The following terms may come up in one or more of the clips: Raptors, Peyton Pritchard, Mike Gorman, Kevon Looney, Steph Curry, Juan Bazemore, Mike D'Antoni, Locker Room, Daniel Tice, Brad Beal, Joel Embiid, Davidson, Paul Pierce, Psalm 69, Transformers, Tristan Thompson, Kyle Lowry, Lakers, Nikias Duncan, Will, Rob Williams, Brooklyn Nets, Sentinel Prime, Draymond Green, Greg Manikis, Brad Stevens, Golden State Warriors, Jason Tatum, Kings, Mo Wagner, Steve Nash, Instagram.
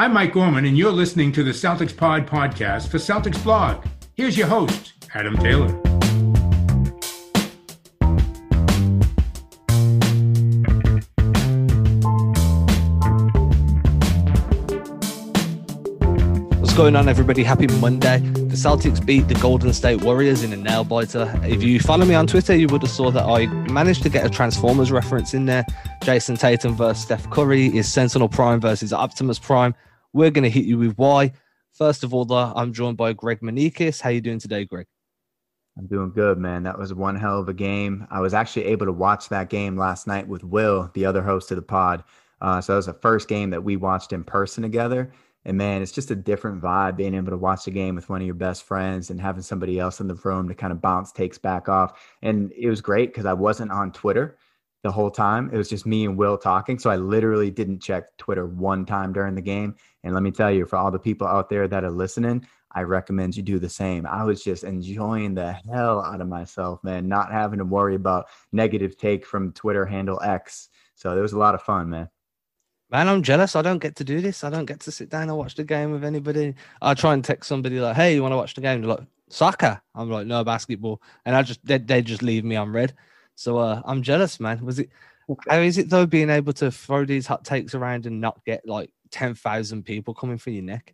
I'm Mike Gorman, and you're listening to the Celtics Pod podcast for Celtics Blog. Here's your host, Adam Taylor. What's going on, everybody? Happy Monday. The Celtics beat the Golden State Warriors in a nail-biter. If you follow me on Twitter, you would have saw that I managed to get a Transformers reference in there. Jason Tatum versus Steph Curry is Sentinel Prime versus Optimus Prime. We're going to hit you with why. First of all, though, I'm joined by Greg Manikis. How you doing today, Greg? I'm doing good, man. That was one hell of a game. I was actually able to watch that game last night with Will, the other host of the pod. So that was the first game that we watched in person together. And, man, it's just a different vibe being able to watch the game with one of your best friends and having somebody else in the room to kind of bounce takes back off. And it was great because I wasn't on Twitter the whole time. It was just me and Will talking. So I literally didn't check Twitter one time during the game. And let me tell you, for all the people out there that are listening, I recommend you do the same. I was just enjoying the hell out of myself, man, not having to worry about negative take from Twitter handle X. So it was a lot of fun, man. Man, I'm jealous. I don't get to do this. I don't get to sit down and watch the game with anybody. I try and text somebody like, hey, you want to watch the game? They're like, soccer. I'm like, no, basketball. And they just leave me on red. So I'm jealous, man. How is it though being able to throw these hot takes around and not get like 10,000 people coming for your neck?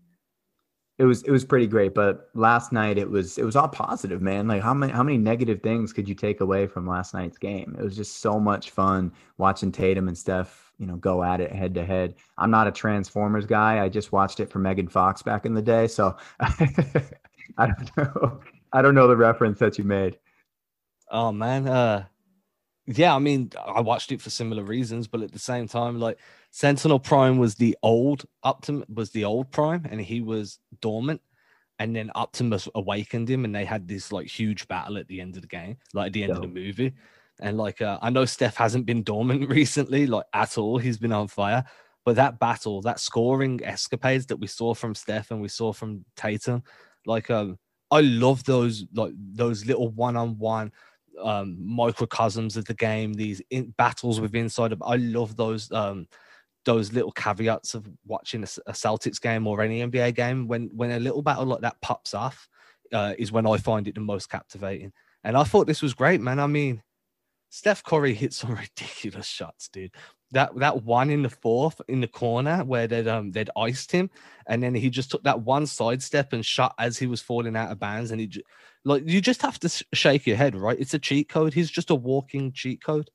It was pretty great, but last night it was all positive, man. Like how many negative things could you take away from last night's game? It was just so much fun watching Tatum and Steph, go at it head to head. I'm not a Transformers guy. I just watched it for Megan Fox back in the day, so I don't know the reference that you made. Oh man, yeah, I mean, I watched it for similar reasons, but at the same time, like Sentinel Prime was the old Optimus, was the old Prime, and he was dormant, and then Optimus awakened him, and they had this like huge battle at the end of the game, like at the end of the movie. And like, I know Steph hasn't been dormant recently, like at all. He's been on fire, but that battle, that scoring escapades that we saw from Steph and we saw from Tatum, like, I love those little one-on-one. Microcosms of the game, these battles with inside of. I love those little caveats of watching a Celtics game or any NBA game. When a little battle like that pops off, is when I find it the most captivating. And I thought this was great, man. I mean, Steph Curry hit some ridiculous shots, dude. That one in the fourth in the corner where they'd iced him, and then he just took that one sidestep and shot as he was falling out of bounds. And you just have to shake your head, right? It's a cheat code. He's just a walking cheat code.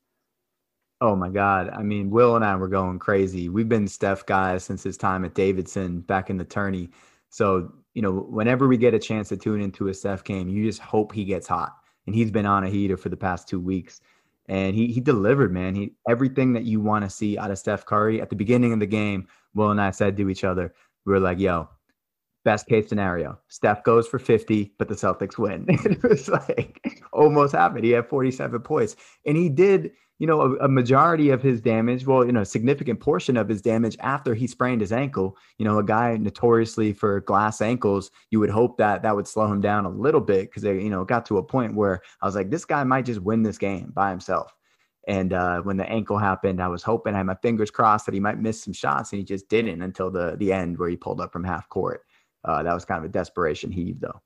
Oh my God! I mean, Will and I were going crazy. We've been Steph guys since his time at Davidson back in the tourney. So whenever we get a chance to tune into a Steph game, you just hope he gets hot. And he's been on a heater for the past 2 weeks. And he delivered, man. Everything that you want to see out of Steph Curry. At the beginning of the game, Will and I said to each other, we were like, yo, best case scenario, Steph goes for 50, but the Celtics win. It was like almost happened. He had 47 points. And he did, a majority of his damage, a significant portion of his damage after he sprained his ankle. A guy notoriously for glass ankles, you would hope that would slow him down a little bit because they, got to a point where I was like, this guy might just win this game by himself. And when the ankle happened, I was hoping, I had my fingers crossed that he might miss some shots, and he just didn't until the end where he pulled up from half court. That was kind of a desperation heave, though.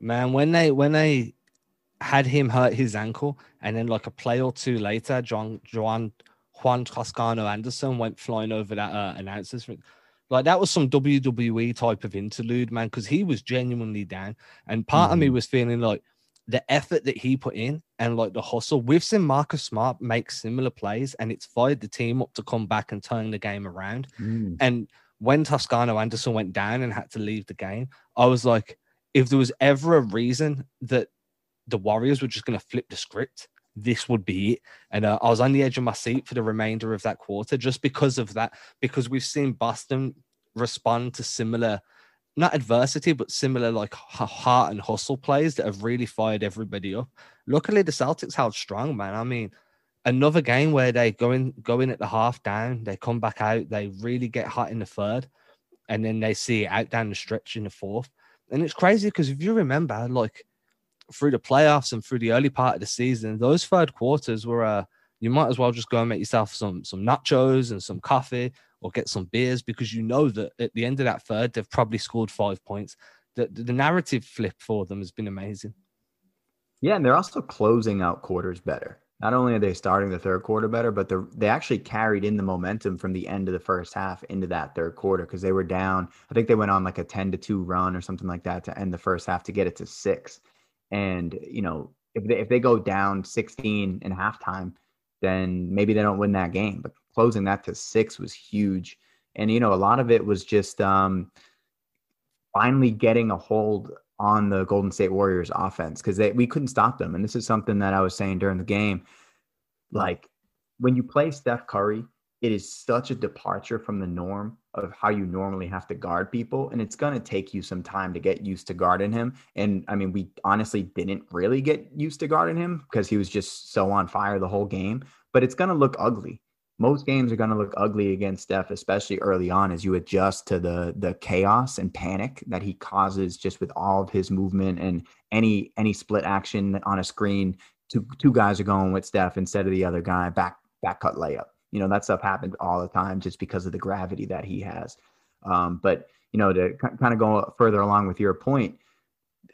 Man, when they had him hurt his ankle, and then like a play or two later, Juan Toscano Anderson went flying over that announcers. Like that was some WWE type of interlude, man, because he was genuinely down. And part of me was feeling like the effort that he put in and like the hustle. We've seen Marcus Smart make similar plays, and it's fired the team up to come back and turn the game around. And when Toscano Anderson went down and had to leave the game, I was like, if there was ever a reason that the Warriors were just going to flip the script, this would be it. And I was on the edge of my seat for the remainder of that quarter just because of that, because we've seen Boston respond to similar, not adversity, but similar like heart and hustle plays that have really fired everybody up. Luckily, the Celtics held strong, man. I mean, another game where they go in at the half down, they come back out, they really get hot in the third, and then they see it out down the stretch in the fourth. And it's crazy because if you remember, like through the playoffs and through the early part of the season, those third quarters were you might as well just go and make yourself some nachos and some coffee or get some beers, because you know that at the end of that third, they've probably scored 5 points. The narrative flip for them has been amazing. Yeah, and they're also closing out quarters better. Not only are they starting the third quarter better, but they actually carried in the momentum from the end of the first half into that third quarter, because they were down. I think they went on like a 10-2 run or something like that to end the first half to get it to 6. And, you know, if they go down 16 in halftime, then maybe they don't win that game. But closing that to 6 was huge. And, you know, a lot of it was just finally getting a hold on the Golden State Warriors offense, because we couldn't stop them. And this is something that I was saying during the game. Like, when you play Steph Curry, it is such a departure from the norm of how you normally have to guard people. And it's going to take you some time to get used to guarding him. And I mean, we honestly didn't really get used to guarding him because he was just so on fire the whole game, but it's going to look ugly. Most games are going to look ugly against Steph, especially early on, as you adjust to the chaos and panic that he causes just with all of his movement and any split action on a screen. Two guys are going with Steph instead of the other guy, back cut layup. You know, that stuff happens all the time just because of the gravity that he has. But, you know, to kind of go further along with your point,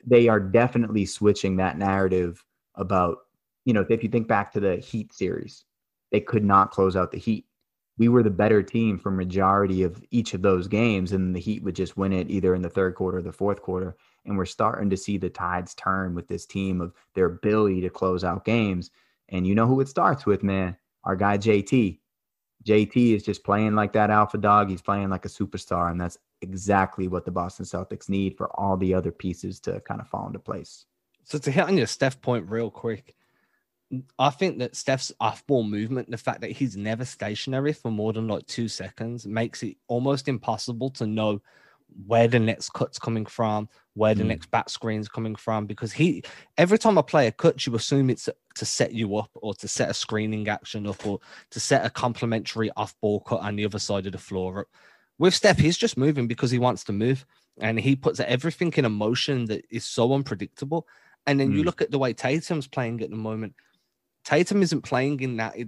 they are definitely switching that narrative about, you know, if you think back to the Heat series, they could not close out the Heat. We were the better team for majority of each of those games, and the Heat would just win it either in the third quarter or the fourth quarter. And we're starting to see the tides turn with this team of their ability to close out games. And you know who it starts with, man? Our guy, JT. JT is just playing like that alpha dog. He's playing like a superstar, and that's exactly what the Boston Celtics need for all the other pieces to kind of fall into place. So to hit on your Steph point real quick, I think that Steph's off-ball movement, the fact that he's never stationary for more than like 2 seconds, makes it almost impossible to know where the next cut's coming from, where the next back screen's coming from, because every time I play a cut, you assume it's to set you up or to set a screening action up or to set a complementary off-ball cut on the other side of the floor up. With Steph, he's just moving because he wants to move, and he puts everything in a motion that is so unpredictable. And then you look at the way Tatum's playing at the moment. Tatum isn't playing in that. We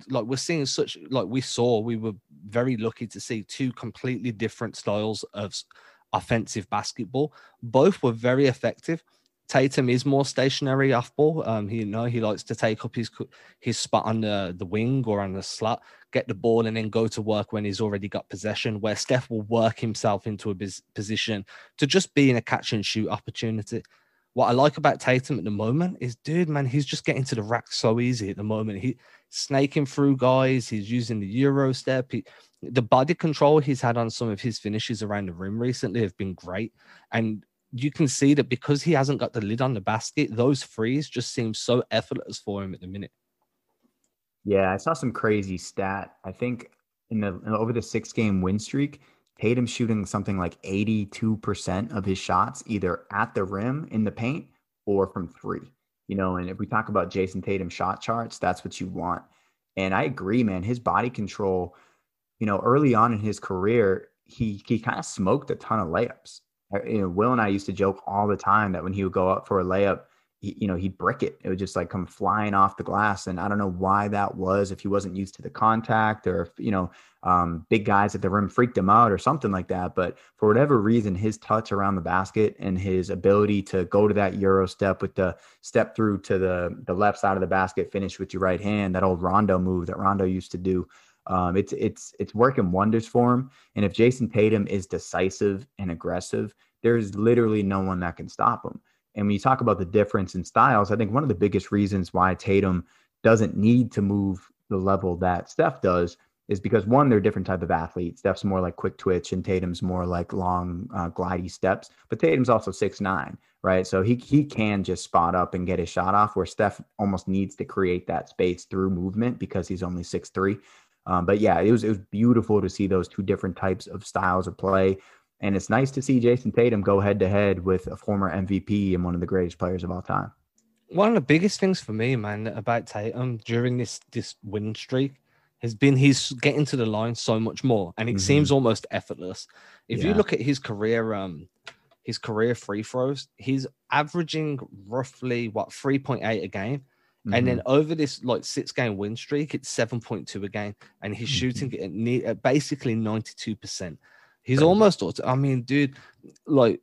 were very lucky to see two completely different styles of offensive basketball. Both were very effective. Tatum is more stationary off ball. He likes to take up his spot on the wing or on the slot, get the ball, and then go to work when he's already got possession, where Steph will work himself into a position to just be in a catch and shoot opportunity. What I like about Tatum at the moment is, he's just getting to the rack so easy at the moment. He's snaking through guys. He's using the Euro step. The body control he's had on some of his finishes around the rim recently have been great. And you can see that because he hasn't got the lid on the basket, those threes just seem so effortless for him at the minute. Yeah, I saw some crazy stat. I think over the 6-game win streak, Tatum shooting something like 82% of his shots, either at the rim in the paint or from three, you know. And if we talk about Jason Tatum shot charts, that's what you want. And I agree, man, his body control, you know, early on in his career, he kind of smoked a ton of layups. You know, Will and I used to joke all the time that when he would go up for a layup, he'd brick it. It would just like come flying off the glass. And I don't know why that was, if he wasn't used to the contact or, big guys at the rim freaked him out or something like that. But for whatever reason, his touch around the basket and his ability to go to that Euro step with the step through to the left side of the basket, finish with your right hand, that old Rondo move that Rondo used to do. It's working wonders for him. And if Jason Tatum is decisive and aggressive, there's literally no one that can stop him. And when you talk about the difference in styles, I think one of the biggest reasons why Tatum doesn't need to move the level that Steph does is because, one, they're different type of athletes. Steph's more like quick twitch and Tatum's more like long glidey steps, but Tatum's also 6'9", right? So he can just spot up and get his shot off, where Steph almost needs to create that space through movement because he's only 6'3". But yeah, it was beautiful to see those two different types of styles of play. And it's nice to see Jason Tatum go head-to-head with a former MVP and one of the greatest players of all time. One of the biggest things for me, man, about Tatum during this win streak has been he's getting to the line so much more, and it seems almost effortless. If you look at his career free throws, he's averaging roughly, 3.8 a game. Mm-hmm. And then over this like 6-game win streak, it's 7.2 a game, and he's shooting at basically 92%. He's almost, I mean, dude, like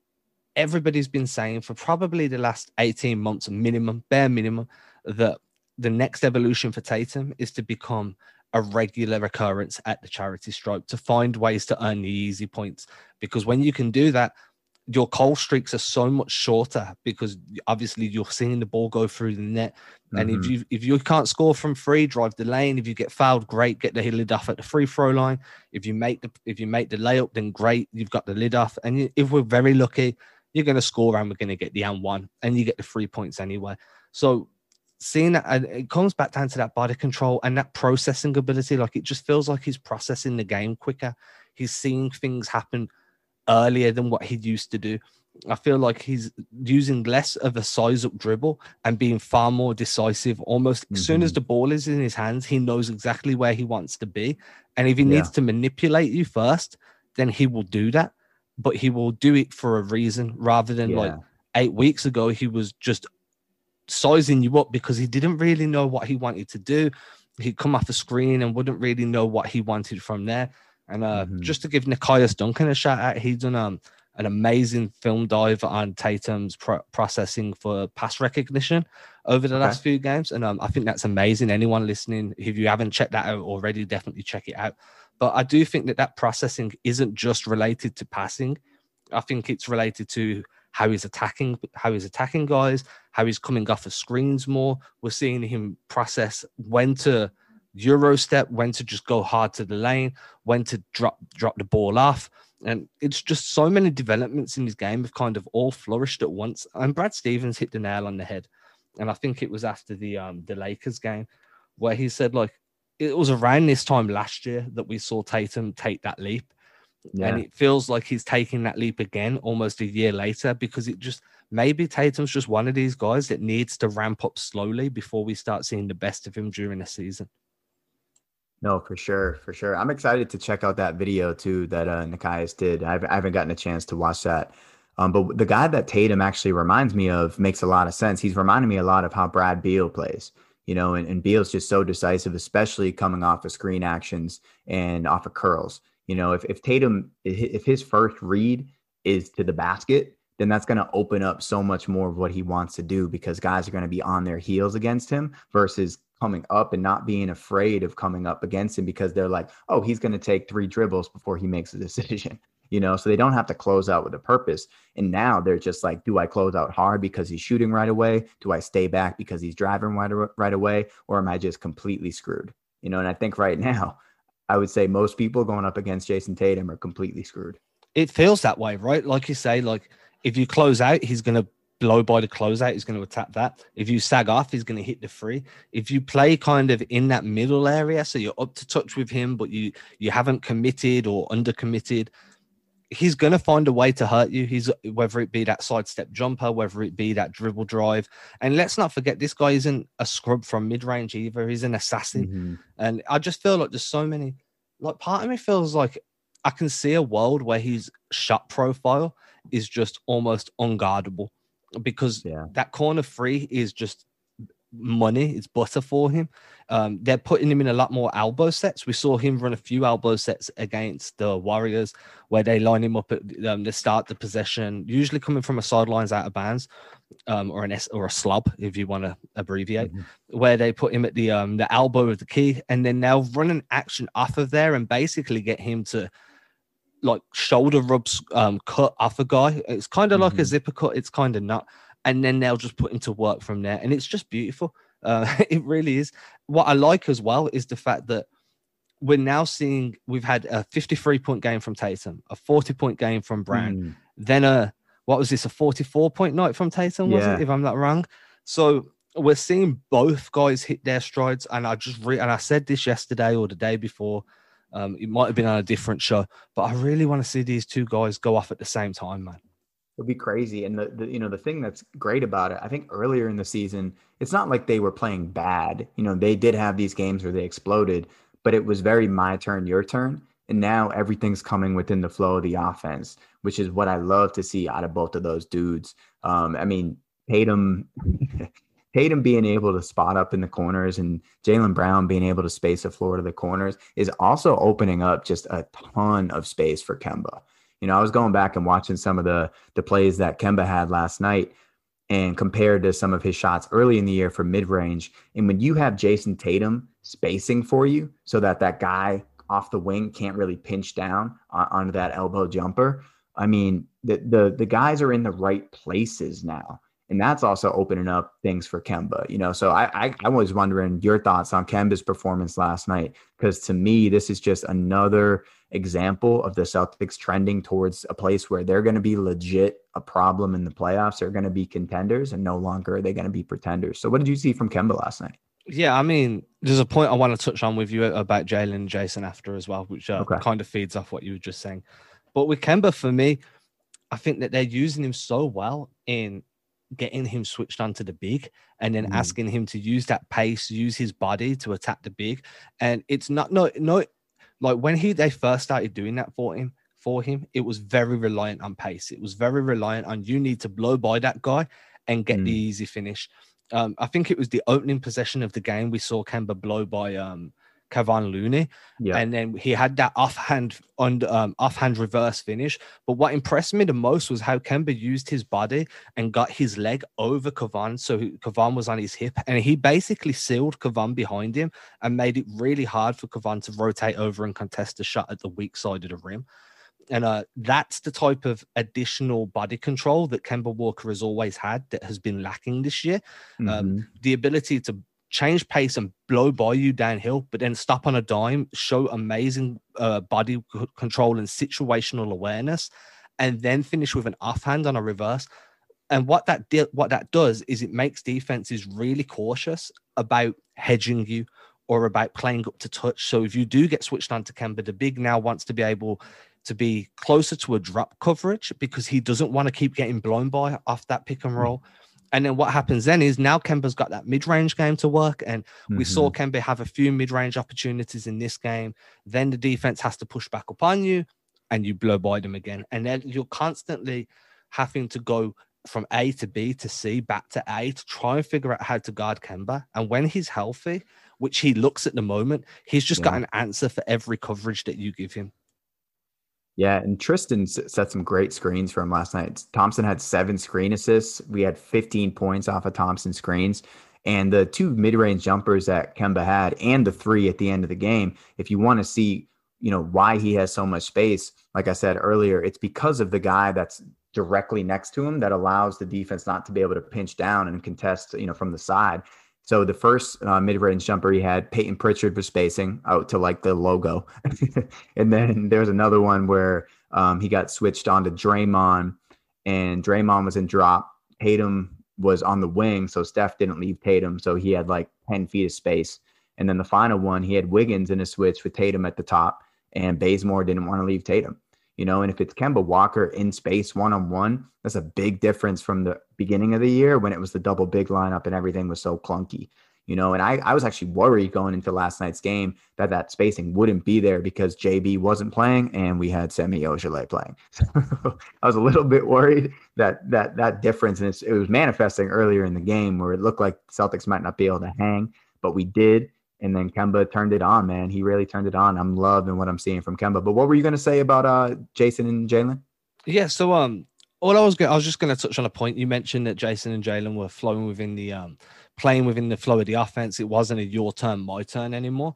everybody's been saying for probably the last 18 months minimum, bare minimum, that the next evolution for Tatum is to become a regular occurrence at the charity stripe, to find ways to earn the easy points. Because when you can do that, your cold streaks are so much shorter, because obviously you're seeing the ball go through the net. And if you can't score from free, drive the lane. If you get fouled, great, get the lid off at the free throw line. If you make the layup, then great, you've got the lid off. And if we're very lucky, you're going to score and we're going to get the and one, and you get the 3 points anyway. So seeing that, and it comes back down to that body control and that processing ability. Like, it just feels like he's processing the game quicker. He's seeing things happen earlier than what he used to do. I feel like he's using less of a size-up dribble and being far more decisive. Almost as soon as the ball is in his hands, he knows exactly where he wants to be. And if he needs to manipulate you first, then he will do that. But he will do it for a reason, rather than like 8 weeks ago, he was just sizing you up because he didn't really know what he wanted to do. He'd come off the screen and wouldn't really know what he wanted from there. And just to give Nikias Duncan a shout out, he's done an amazing film dive on Tatum's processing for pass recognition over the last few games. And I think that's amazing. Anyone listening, if you haven't checked that out already, definitely check it out. But I do think that processing isn't just related to passing. I think it's related to how he's attacking guys, how he's coming off of screens more. We're seeing him process when to Euro step, when to just go hard to the lane, when to drop the ball off. And it's just so many developments in his game have kind of all flourished at once. And Brad Stevens hit the nail on the head. And I think it was after the Lakers game where he said, like, it was around this time last year that we saw Tatum take that leap. Yeah. And it feels like he's taking that leap again almost a year later, because it just, maybe Tatum's just one of these guys that needs to ramp up slowly before we start seeing the best of him during the season. No, for sure. For sure. I'm excited to check out that video too, that Nikias did. I haven't gotten a chance to watch that. But the guy that Tatum actually reminds me of makes a lot of sense. He's reminding me a lot of how Brad Beal plays, you know, and Beal's just so decisive, especially coming off of screen actions and off of curls. You know, if Tatum, if his first read is to the basket, then that's going to open up so much more of what he wants to do, because guys are going to be on their heels against him versus coming up and not being afraid of coming up against him, because they're like, oh, he's going to take 3 dribbles before he makes a decision, you know, so they don't have to close out with a purpose. And now they're just like, do I close out hard because he's shooting right away? Do I stay back because he's driving right away? Or am I just completely screwed? You know, and I think right now, I would say most people going up against Jason Tatum are completely screwed. It feels that way, right? Like you say, like if you close out, he's going to blow by the closeout, he's going to attack that. If you sag off, he's going to hit the free. If you play kind of in that middle area, so you're up to touch with him, but you haven't committed or undercommitted, he's going to find a way to hurt you. He's, whether it be that sidestep jumper, whether it be that dribble drive. And let's not forget, this guy isn't a scrub from mid-range either. He's an assassin. Mm-hmm. And I just feel like there's so many, like part of me feels like I can see a world where his shot profile is just almost unguardable. Because that corner three is just money. It's butter for him. They're putting him in a lot more elbow sets. We saw him run a few elbow sets against the Warriors where they line him up at the start, the possession, usually coming from a sidelines out of bounds or a slob, if you want to abbreviate, where they put him at the elbow of the key. And then they'll run an action off of there and basically get him to like shoulder rubs cut off a guy. It's kind of like a zipper cut. It's kind of not. And then they'll just put him to work from there. And it's just beautiful. It really is. What I like as well is the fact that we're now seeing, we've had a 53-point game from Tatum, a 40-point game from Brown, then a 44-point night from Tatum, wasn't it, if I'm not wrong? So we're seeing both guys hit their strides. And I said this yesterday or the day before, it might have been on a different show, but I really want to see these two guys go off at the same time, man. It'd be crazy. And the thing that's great about it, I think earlier in the season, it's not like they were playing bad. You know, they did have these games where they exploded, but it was very my turn, your turn. And now everything's coming within the flow of the offense, which is what I love to see out of both of those dudes. I mean, Tatum Tatum being able to spot up in the corners and Jaylen Brown being able to space the floor to the corners is also opening up just a ton of space for Kemba. You know, I was going back and watching some of the plays that Kemba had last night and compared to some of his shots early in the year for mid-range. And when you have Jason Tatum spacing for you so that that guy off the wing can't really pinch down onto that elbow jumper, I mean, the guys are in the right places now. And that's also opening up things for Kemba, you know? So I was wondering your thoughts on Kemba's performance last night, because to me, this is just another example of the Celtics trending towards a place where they're going to be legit a problem in the playoffs. They're going to be contenders, and no longer are they going to be pretenders. So what did you see from Kemba last night? Yeah, I mean, there's a point I want to touch on with you about Jaylen and Jason after as well, which kind of feeds off what you were just saying. But with Kemba, for me, I think that they're using him so well in getting him switched onto the big and then asking him to use that pace, use his body to attack the big. And it's not, like when they first started doing that for him, it was very reliant on pace. It was very reliant on you need to blow by that guy and get the easy finish. I think it was the opening possession of the game. We saw Kemba blow by Kevon Looney. Yeah. And then he had that offhand reverse finish. But what impressed me the most was how Kemba used his body and got his leg over Kevon. So Kevon was on his hip and he basically sealed Kevon behind him and made it really hard for Kevon to rotate over and contest a shot at the weak side of the rim. And that's the type of additional body control that Kemba Walker has always had that has been lacking this year. Mm-hmm. The ability to change pace and blow by you downhill, but then stop on a dime, show amazing body control and situational awareness, and then finish with an offhand on a reverse. And what that does is it makes defenses really cautious about hedging you or about playing up to touch. So if you do get switched on to Kemba, the big now wants to be able to be closer to a drop coverage because he doesn't want to keep getting blown by off that pick and roll. And then what happens then is now Kemba's got that mid-range game to work. And we saw Kemba have a few mid-range opportunities in this game. Then the defense has to push back upon you and you blow by them again. And then you're constantly having to go from A to B to C, back to A to try and figure out how to guard Kemba. And when he's healthy, which he looks at the moment, he's just got an answer for every coverage that you give him. Yeah, and Tristan set some great screens for him last night. Thompson had 7 screen assists. We had 15 points off of Thompson screens. And the 2 mid-range jumpers that Kemba had and the 3 at the end of the game, if you want to see, you know, why he has so much space, like I said earlier, it's because of the guy that's directly next to him that allows the defense not to be able to pinch down and contest, you know, from the side. So the first mid-range jumper he had, Peyton Pritchard was spacing out to like the logo. And then there's another one where he got switched on to Draymond, and Draymond was in drop. Tatum was on the wing, so Steph didn't leave Tatum, so he had like 10 feet of space. And then the final one, he had Wiggins in a switch with Tatum at the top, and Bazemore didn't want to leave Tatum. You know, and if it's Kemba Walker in space one-on-one, that's a big difference from the beginning of the year when it was the double big lineup and everything was so clunky, you know. And I was actually worried going into last night's game that spacing wouldn't be there because JB wasn't playing and we had Semi Ojeleye playing. So I was a little bit worried that difference, and it was manifesting earlier in the game where it looked like Celtics might not be able to hang, but we did. And then Kemba turned it on, man. He really turned it on. I'm loving what I'm seeing from Kemba. But what were you going to say about Jason and Jaylen? Yeah, so I was just going to touch on a point. You mentioned that Jason and Jaylen were flowing within the playing within the flow of the offense. It wasn't a your turn, my turn anymore.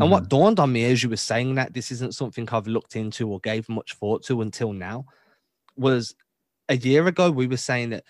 And what dawned on me as you were saying that, this isn't something I've looked into or gave much thought to until now, was a year ago we were saying that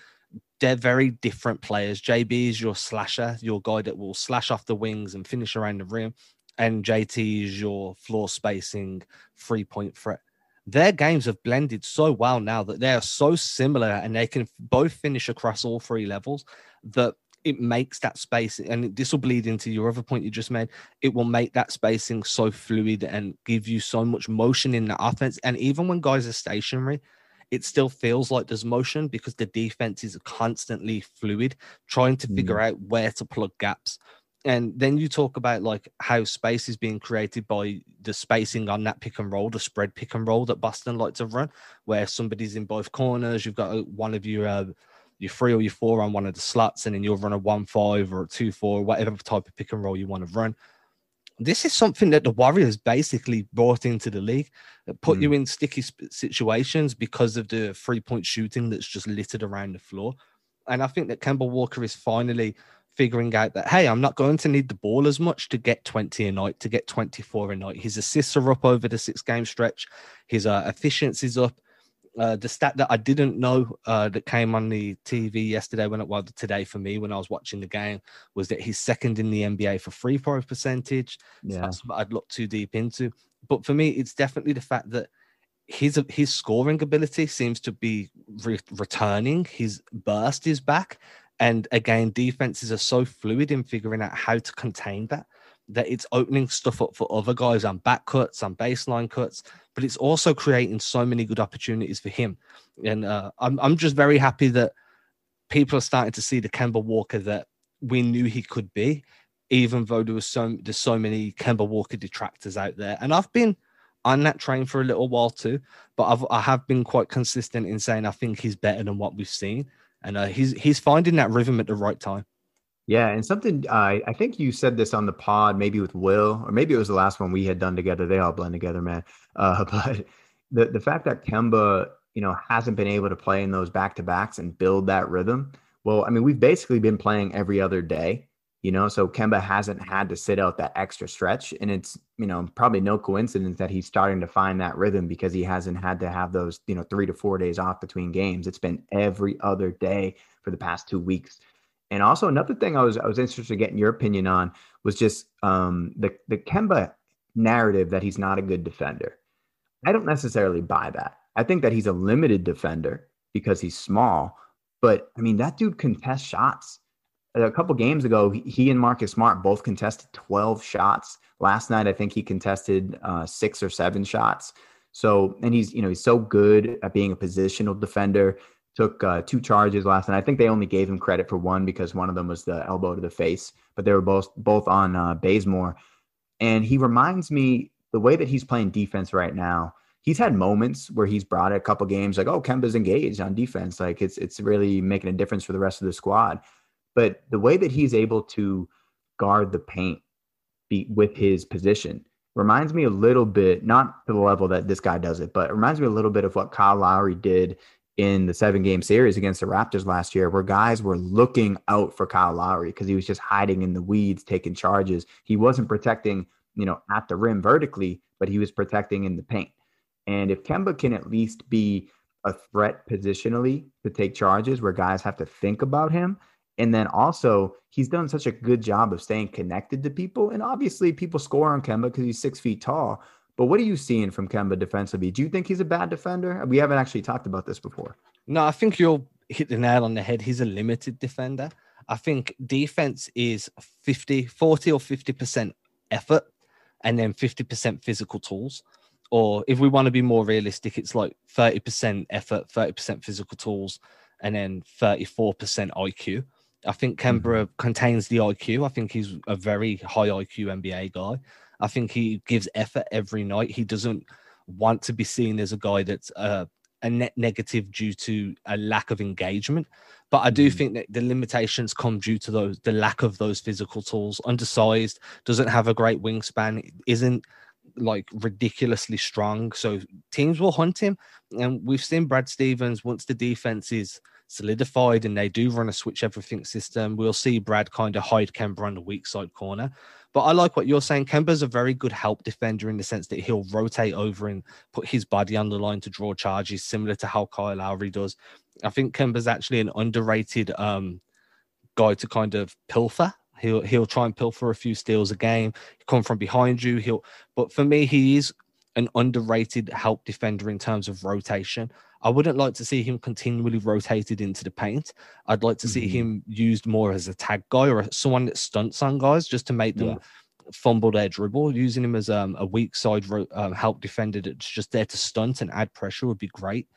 they're very different players. JB is your slasher, your guy that will slash off the wings and finish around the rim. And JT is your floor spacing, 3-point threat. Their games have blended so well now that they are so similar and they can both finish across all 3 levels that it makes that space. And this will bleed into your other point you just made. It will make that spacing so fluid and give you so much motion in the offense. And even when guys are stationary, it still feels like there's motion because the defense is constantly fluid, trying to figure out where to plug gaps. And then you talk about like how space is being created by the spacing on that pick and roll, the spread pick and roll that Boston like to run, where somebody's in both corners. You've got one of your your three or your four on one of the slots, and then you'll run a 1-5 or a 2-4, whatever type of pick and roll you want to run. This is something that the Warriors basically brought into the league, put you in sticky situations because of the three-point shooting that's just littered around the floor. And I think that Kemba Walker is finally figuring out that, hey, I'm not going to need the ball as much to get 20 a night, to get 24 a night. His assists are up over the 6-game stretch. His efficiency's up. The stat that I didn't know that came on the TV yesterday, today for me when I was watching the game, was that he's second in the NBA for free throw percentage. Yeah. So that's what I'd look too deep into. But for me, it's definitely the fact that his scoring ability seems to be returning. His burst is back. And again, defenses are so fluid in figuring out how to contain that, that it's opening stuff up for other guys on back cuts, on baseline cuts, but it's also creating so many good opportunities for him. And I'm just very happy that people are starting to see the Kemba Walker that we knew he could be, even though there's so many Kemba Walker detractors out there. And I've been on that train for a little while too, but I have been quite consistent in saying I think he's better than what we've seen. And he's finding that rhythm at the right time. Yeah, and something, I think you said this on the pod, maybe with Will, or maybe it was the last one we had done together. They all blend together, man. But the fact that Kemba, hasn't been able to play in those back-to-backs and build that rhythm. Well, I mean, we've basically been playing every other day, so Kemba hasn't had to sit out that extra stretch. And it's, probably no coincidence that he's starting to find that rhythm because he hasn't had to have those, 3 to 4 days off between games. It's been every other day for the past 2 weeks. And also another thing I was interested in getting your opinion on was just the Kemba narrative that he's not a good defender. I don't necessarily buy that. I think that he's a limited defender because he's small. But, I mean, that dude contests shots. A couple games ago, he and Marcus Smart both contested 12 shots. Last night, I think he contested 6 or 7 shots. So, and he's so good at being a positional defender. Took 2 charges last night. I think they only gave him credit for one because one of them was the elbow to the face, but they were both on Bazemore. And he reminds me, the way that he's playing defense right now, he's had moments where he's brought a couple games like, oh, Kemba's engaged on defense. Like it's really making a difference for the rest of the squad. But the way that he's able to guard the paint with his position reminds me a little bit, not to the level that this guy does it, but it reminds me a little bit of what Kyle Lowry did in the 7-game series against the Raptors last year, where guys were looking out for Kyle Lowry because he was just hiding in the weeds, taking charges. He wasn't protecting, at the rim vertically, but he was protecting in the paint. And if Kemba can at least be a threat positionally to take charges where guys have to think about him, and then also he's done such a good job of staying connected to people. And obviously people score on Kemba because he's 6 feet tall. But what are you seeing from Kemba defensively? Do you think he's a bad defender? We haven't actually talked about this before. No, I think you'll hit the nail on the head. He's a limited defender. I think defense is 40 or 50% effort and then 50% physical tools. Or if we want to be more realistic, it's like 30% effort, 30% physical tools, and then 34% IQ. I think Kemba contains the IQ. I think he's a very high IQ NBA guy. I think he gives effort every night. He doesn't want to be seen as a guy that's a net negative due to a lack of engagement. But I do think that the limitations come due to the lack of those physical tools. Undersized, doesn't have a great wingspan, isn't like ridiculously strong. So teams will hunt him. And we've seen Brad Stevens, once the defense is solidified and they do run a switch everything system, we'll see Brad kind of hide Kemba on the weak side corner. But I like what you're saying. Kemba's a very good help defender in the sense that he'll rotate over and put his body on the line to draw charges, similar to how Kyle Lowry does. I think Kemba's actually an underrated guy to kind of pilfer. He'll try and pilfer a few steals a game, come from behind you. But for me, he is an underrated help defender in terms of rotation. I wouldn't like to see him continually rotated into the paint. I'd like to see him used more as a tag guy or someone that stunts on guys just to make them fumble their dribble. Using him as a weak side help defender that's just there to stunt and add pressure would be great.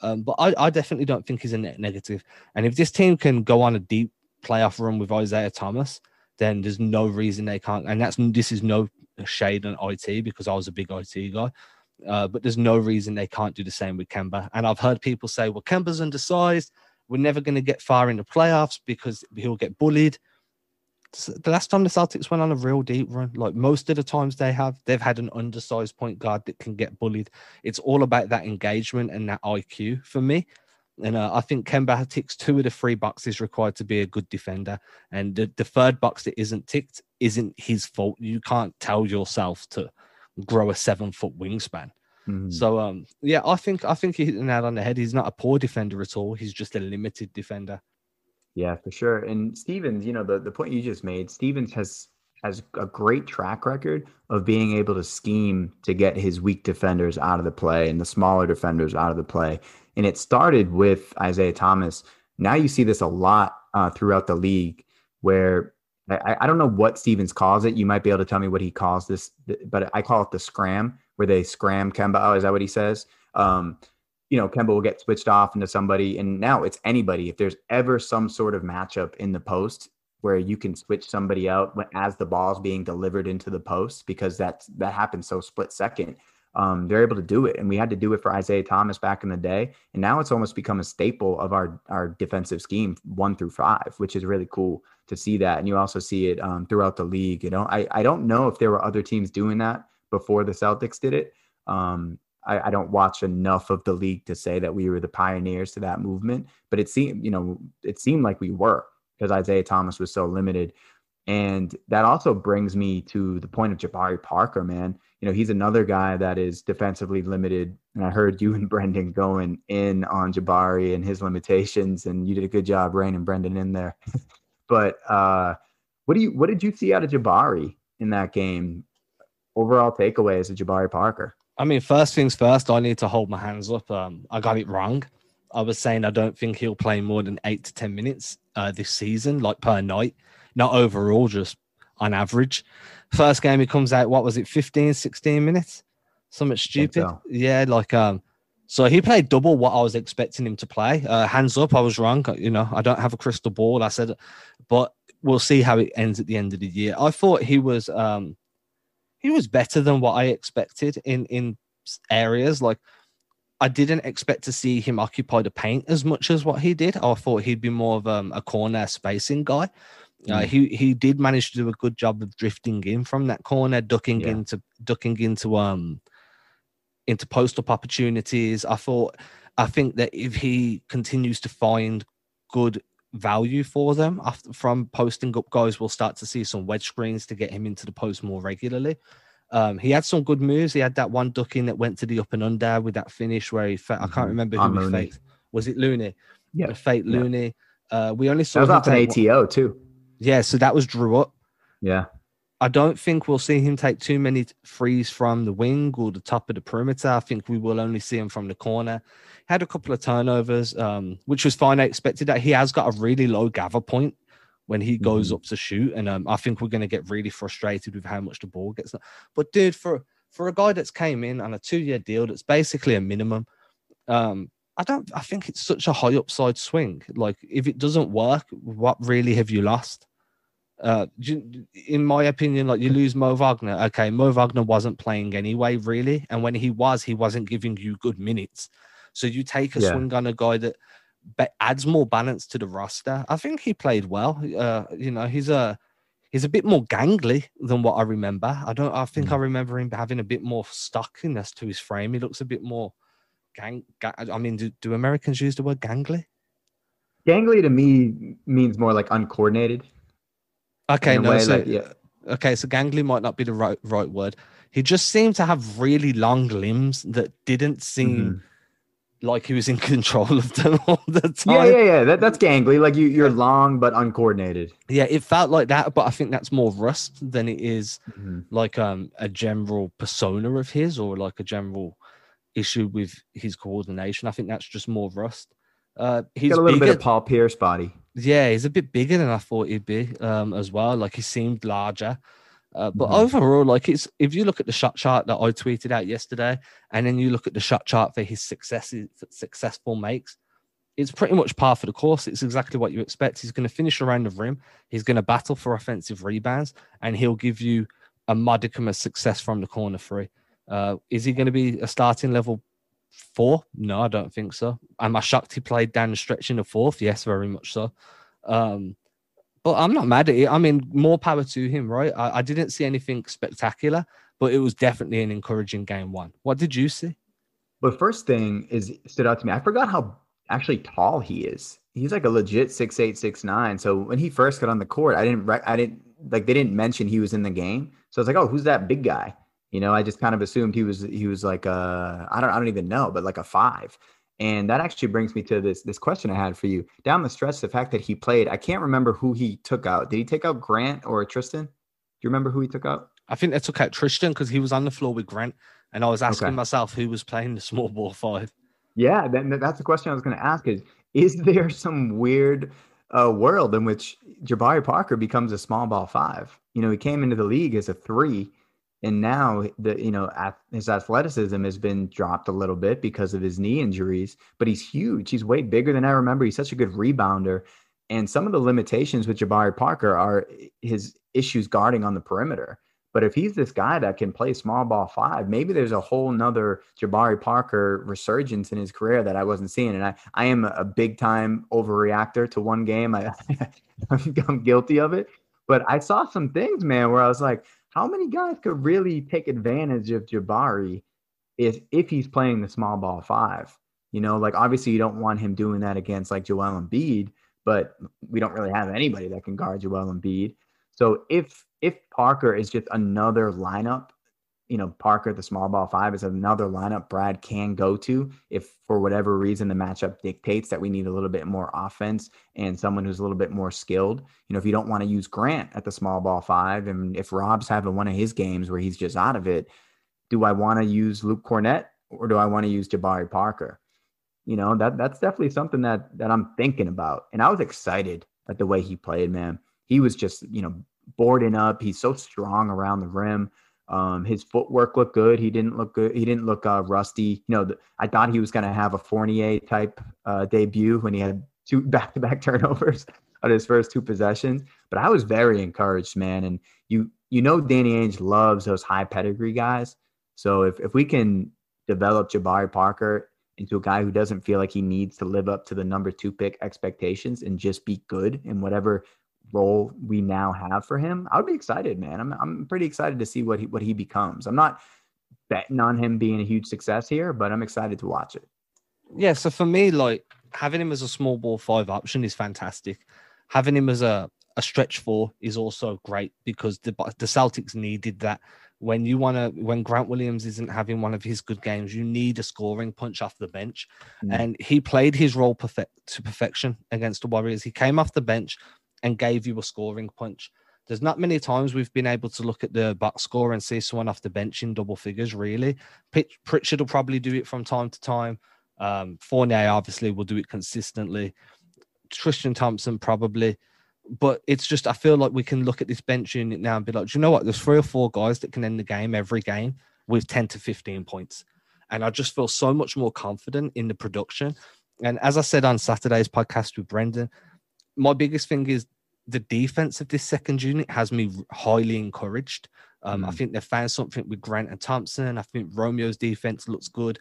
But I definitely don't think he's a net negative. And if this team can go on a deep playoff run with Isaiah Thomas, then there's no reason they can't. And this is no shade on IT because I was a big IT guy. But there's no reason they can't do the same with Kemba. And I've heard people say, well, Kemba's undersized. We're never going to get far in the playoffs because he'll get bullied. The last time the Celtics went on a real deep run, like most of the times they have, they've had an undersized point guard that can get bullied. It's all about that engagement and that IQ for me. And I think Kemba ticks 2 of the 3 boxes required to be a good defender. And the third box that isn't ticked isn't his fault. You can't tell yourself to grow a 7-foot wingspan. So, yeah, I think he hit the nail on the head. He's not a poor defender at all. He's just a limited defender. Yeah, for sure. And Stevens, you know, the point you just made, Stevens has a great track record of being able to scheme to get his weak defenders out of the play and the smaller defenders out of the play. And it started with Isaiah Thomas. Now you see this a lot throughout the league where I don't know what Stevens calls it. You might be able to tell me what he calls this, but I call it the scram, where they scram Kemba. Oh, is that what he says? You know, Kemba will get switched off into somebody, and now it's anybody. If there's ever some sort of matchup in the post where you can switch somebody out as the ball's being delivered into the post, because that happens so split second, they're able to do it. And we had to do it for Isaiah Thomas back in the day. And now it's almost become a staple of our defensive scheme 1 through 5, which is really cool to see that. And you also see it throughout the league. You know, I don't know if there were other teams doing that before the Celtics did it. I don't watch enough of the league to say that we were the pioneers to that movement, but it seemed like we were, because Isaiah Thomas was so limited. And that also brings me to the point of Jabari Parker, man. You know, he's another guy that is defensively limited. And I heard you and Brendan going in on Jabari and his limitations, and you did a good job reining Brendan in there. But what did you see out of Jabari in that game? Overall takeaways of Jabari Parker. I mean, first things first, I need to hold my hands up. I got it wrong. I was saying I don't think he'll play more than 8 to 10 minutes this season, like per night. Not overall, just on average. First game he comes out, what was it, 15, 16 minutes? Something stupid. So. Yeah, like, so he played double what I was expecting him to play. Hands up, I was wrong. You know, I don't have a crystal ball, I said, but we'll see how it ends at the end of the year. I thought he was better than what I expected in areas. Like, I didn't expect to see him occupy the paint as much as what he did. I thought he'd be more of a corner spacing guy. He did manage to do a good job of drifting in from that corner, ducking into post-up opportunities. I think that if he continues to find good value for them from posting up guys, we'll start to see some wedge screens to get him into the post more regularly. He had some good moves. He had that one ducking that went to the up and under with that finish where I can't remember who he faked. Was it Looney? Yeah, fake Looney. We only saw that was off an ATO too. Yeah, so that was Drew up. Yeah, I don't think we'll see him take too many threes from the wing or the top of the perimeter. I think we will only see him from the corner. Had a couple of turnovers, which was fine. I expected that. He has got a really low gather point when he goes up to shoot, and I think we're going to get really frustrated with how much the ball gets. But dude, for a guy that's came in on a 2-year deal, that's basically a minimum. I think it's such a high upside swing. Like, if it doesn't work, what really have you lost? In my opinion, like, you lose Mo Wagner. Okay, Mo Wagner wasn't playing anyway, really. And when he wasn't giving you good minutes. So you take a swing on a guy that adds more balance to the roster. I think he played well. You know, he's a bit more gangly than what I remember. I remember him having a bit more stockiness to his frame. He looks a bit more... I mean, do Americans use the word gangly? Gangly to me means more like uncoordinated. Okay, no, so, like, yeah. Okay, so gangly might not be the right word. He just seemed to have really long limbs that didn't seem like he was in control of them all the time. Yeah. That's gangly. Like, you're long but uncoordinated. Yeah, it felt like that, but I think that's more rust than it is like a general persona of his, or like a general issue with his coordination. I think that's just more rust. He's got a little bit of Paul Pierce body. Yeah, he's a bit bigger than I thought he'd be as well. Like, he seemed larger. But overall, like, it's if you look at the shot chart that I tweeted out yesterday, and then you look at the shot chart for his successful makes, it's pretty much par for the course. It's exactly what you expect. He's going to finish around the rim. He's going to battle for offensive rebounds, and he'll give you a modicum of success from the corner three. Is he going to be a starting level four? No, I don't think so. Am I shocked he played down the stretch in the fourth? Yes, very much so. But I'm not mad at it. I mean, more power to him, right? I didn't see anything spectacular, but it was definitely an encouraging game one. What did you see? The first thing is stood out to me. I forgot how actually tall he is. He's like a legit 6'8", 6'9". So when he first got on the court, they didn't mention he was in the game. So I was like, oh, who's that big guy? You know, I just kind of assumed he was like a, I don't even know, but like a 5. And that actually brings me to this question I had for you. Down the stretch, the fact that he played, I can't remember who he took out. Did he take out Grant or Tristan? Do you remember who he took out? I think they took out Tristan because he was on the floor with Grant. And I was asking myself who was playing the small ball 5. Yeah, that's the question I was going to ask is there some weird world in which Jabari Parker becomes a small ball 5? You know, he came into the league as a 3. And now, his athleticism has been dropped a little bit because of his knee injuries, but he's huge. He's way bigger than I remember. He's such a good rebounder. And some of the limitations with Jabari Parker are his issues guarding on the perimeter. But if he's this guy that can play small ball 5, maybe there's a whole nother Jabari Parker resurgence in his career that I wasn't seeing. And I am a big time overreactor to one game. I'm guilty of it, but I saw some things, man, where I was like, how many guys could really take advantage of Jabari if he's playing the small ball 5? You know, like obviously you don't want him doing that against like Joel Embiid, but we don't really have anybody that can guard Joel Embiid. So if Parker is just another lineup, you know, Parker, the small ball 5 is another lineup Brad can go to if for whatever reason the matchup dictates that we need a little bit more offense and someone who's a little bit more skilled. You know, if you don't want to use Grant at the small ball 5 and if Rob's having one of his games where he's just out of it, do I want to use Luke Cornett or do I want to use Jabari Parker? You know, that's definitely something that I'm thinking about. And I was excited at the way he played, man. He was just, you know, boarding up. He's so strong around the rim. His footwork looked good. He didn't look good. He didn't look rusty. You know, I thought he was going to have a Fournier type debut when he had 2 back-to-back turnovers on his first 2 possessions. But I was very encouraged, man. And you know, Danny Ainge loves those high pedigree guys. So if we can develop Jabari Parker into a guy who doesn't feel like he needs to live up to the number 2 pick expectations and just be good in whatever role we now have for him, I would be excited, man. I'm pretty excited to see what he becomes. I'm not betting on him being a huge success here, but I'm excited to watch it. Yeah, so for me, like having him as a small ball 5 option is fantastic. Having him as a stretch 4 is also great because the Celtics needed that. When Grant Williams isn't having one of his good games, you need a scoring punch off the bench. Mm. And he played his role to perfection against the Warriors. He came off the bench and gave you a scoring punch. There's not many times we've been able to look at the box score and see someone off the bench in double figures, really. Pritchard will probably do it from time to time. Fournier, obviously, will do it consistently. Tristan Thompson, probably. But it's just, I feel like we can look at this bench unit now and be like, do you know what? There's 3 or 4 guys that can end the game every game with 10 to 15 points. And I just feel so much more confident in the production. And as I said on Saturday's podcast with Brendan, my biggest thing is the defense of this second unit has me highly encouraged. I think they found something with Grant and Thompson. I think Romeo's defense looks good.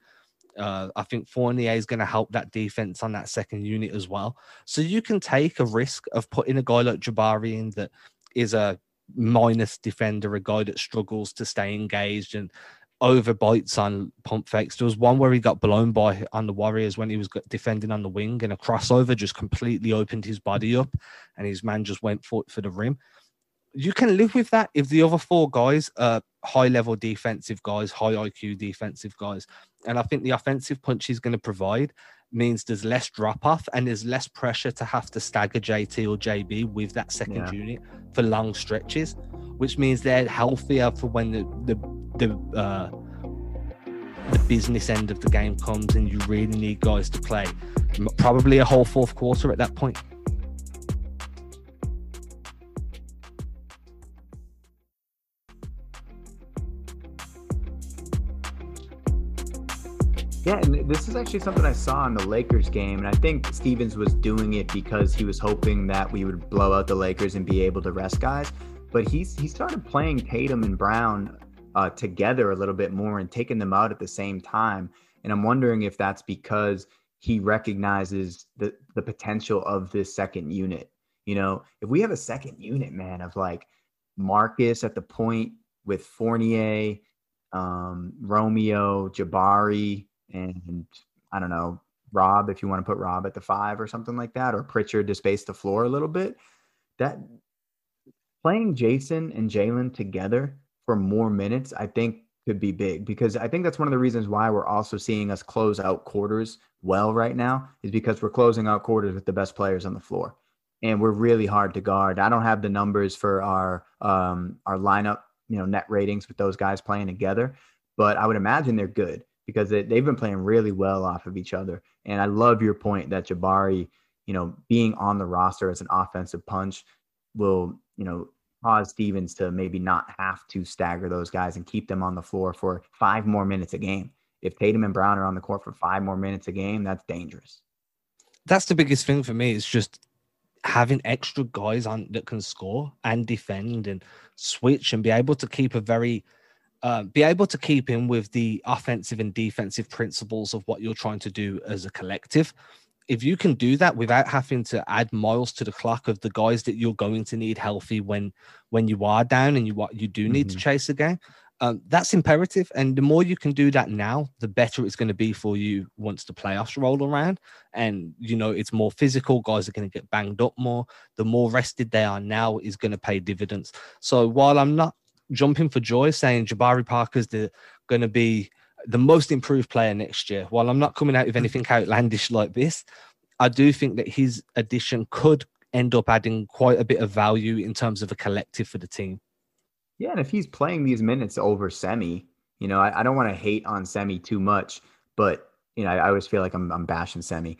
I think Fournier is going to help that defense on that second unit as well. So you can take a risk of putting a guy like Jabari in that is a minus defender, a guy that struggles to stay engaged and overbites on pump fakes. There was one where he got blown by on the Warriors when he was defending on the wing, and a crossover just completely opened his body up and his man just went for the rim. You can live with that if the other 4 guys are high level defensive guys, high IQ defensive guys. And I think the offensive punch he's going to provide means there's less drop off and there's less pressure to have to stagger JT or JB with that second unit for long stretches, which means they're healthier for when the business end of the game comes and you really need guys to play probably a whole 4th quarter at that point. Yeah, and this is actually something I saw in the Lakers game, and I think Stevens was doing it because he was hoping that we would blow out the Lakers and be able to rest guys. But he started playing Tatum and Brown together a little bit more and taking them out at the same time. And I'm wondering if that's because he recognizes the potential of this second unit. You know, if we have a second unit, man, of like Marcus at the point with Fournier, Romeo, Jabari, and I don't know, Rob, if you want to put Rob at the five or something like that, or Pritchard to space the floor a little bit, that playing Jason and Jaylen together for more minutes, I think could be big, because I think that's one of the reasons why we're also seeing us close out quarters well right now, is because we're closing out quarters with the best players on the floor, and we're really hard to guard. I don't have the numbers for our lineup, you know, net ratings with those guys playing together, but I would imagine they're good, because they've been playing really well off of each other. And I love your point that Jabari, you know, being on the roster as an offensive punch will, you know, cause Stevens to maybe not have to stagger those guys and keep them on the floor for 5 more minutes a game. If Tatum and Brown are on the court for 5 more minutes a game, that's dangerous. That's the biggest thing for me, is just having extra guys on that can score and defend and switch and be able to keep a very be able to keep in with the offensive and defensive principles of what you're trying to do as a collective. If you can do that without having to add miles to the clock of the guys that you're going to need healthy when you are down and you do need to chase a game, that's imperative. And the more you can do that now, the better it's going to be for you once the playoffs roll around. And, you know, it's more physical. Guys are going to get banged up more. The more rested they are now is going to pay dividends. So while I'm not jumping for joy saying Jabari Parker's going to be the most improved player next year, while I'm not coming out with anything outlandish like this, I do think that his addition could end up adding quite a bit of value in terms of a collective for the team. Yeah, and if he's playing these minutes over Semi, you know, I don't want to hate on Semi too much, but, you know, I always feel like I'm bashing Semi.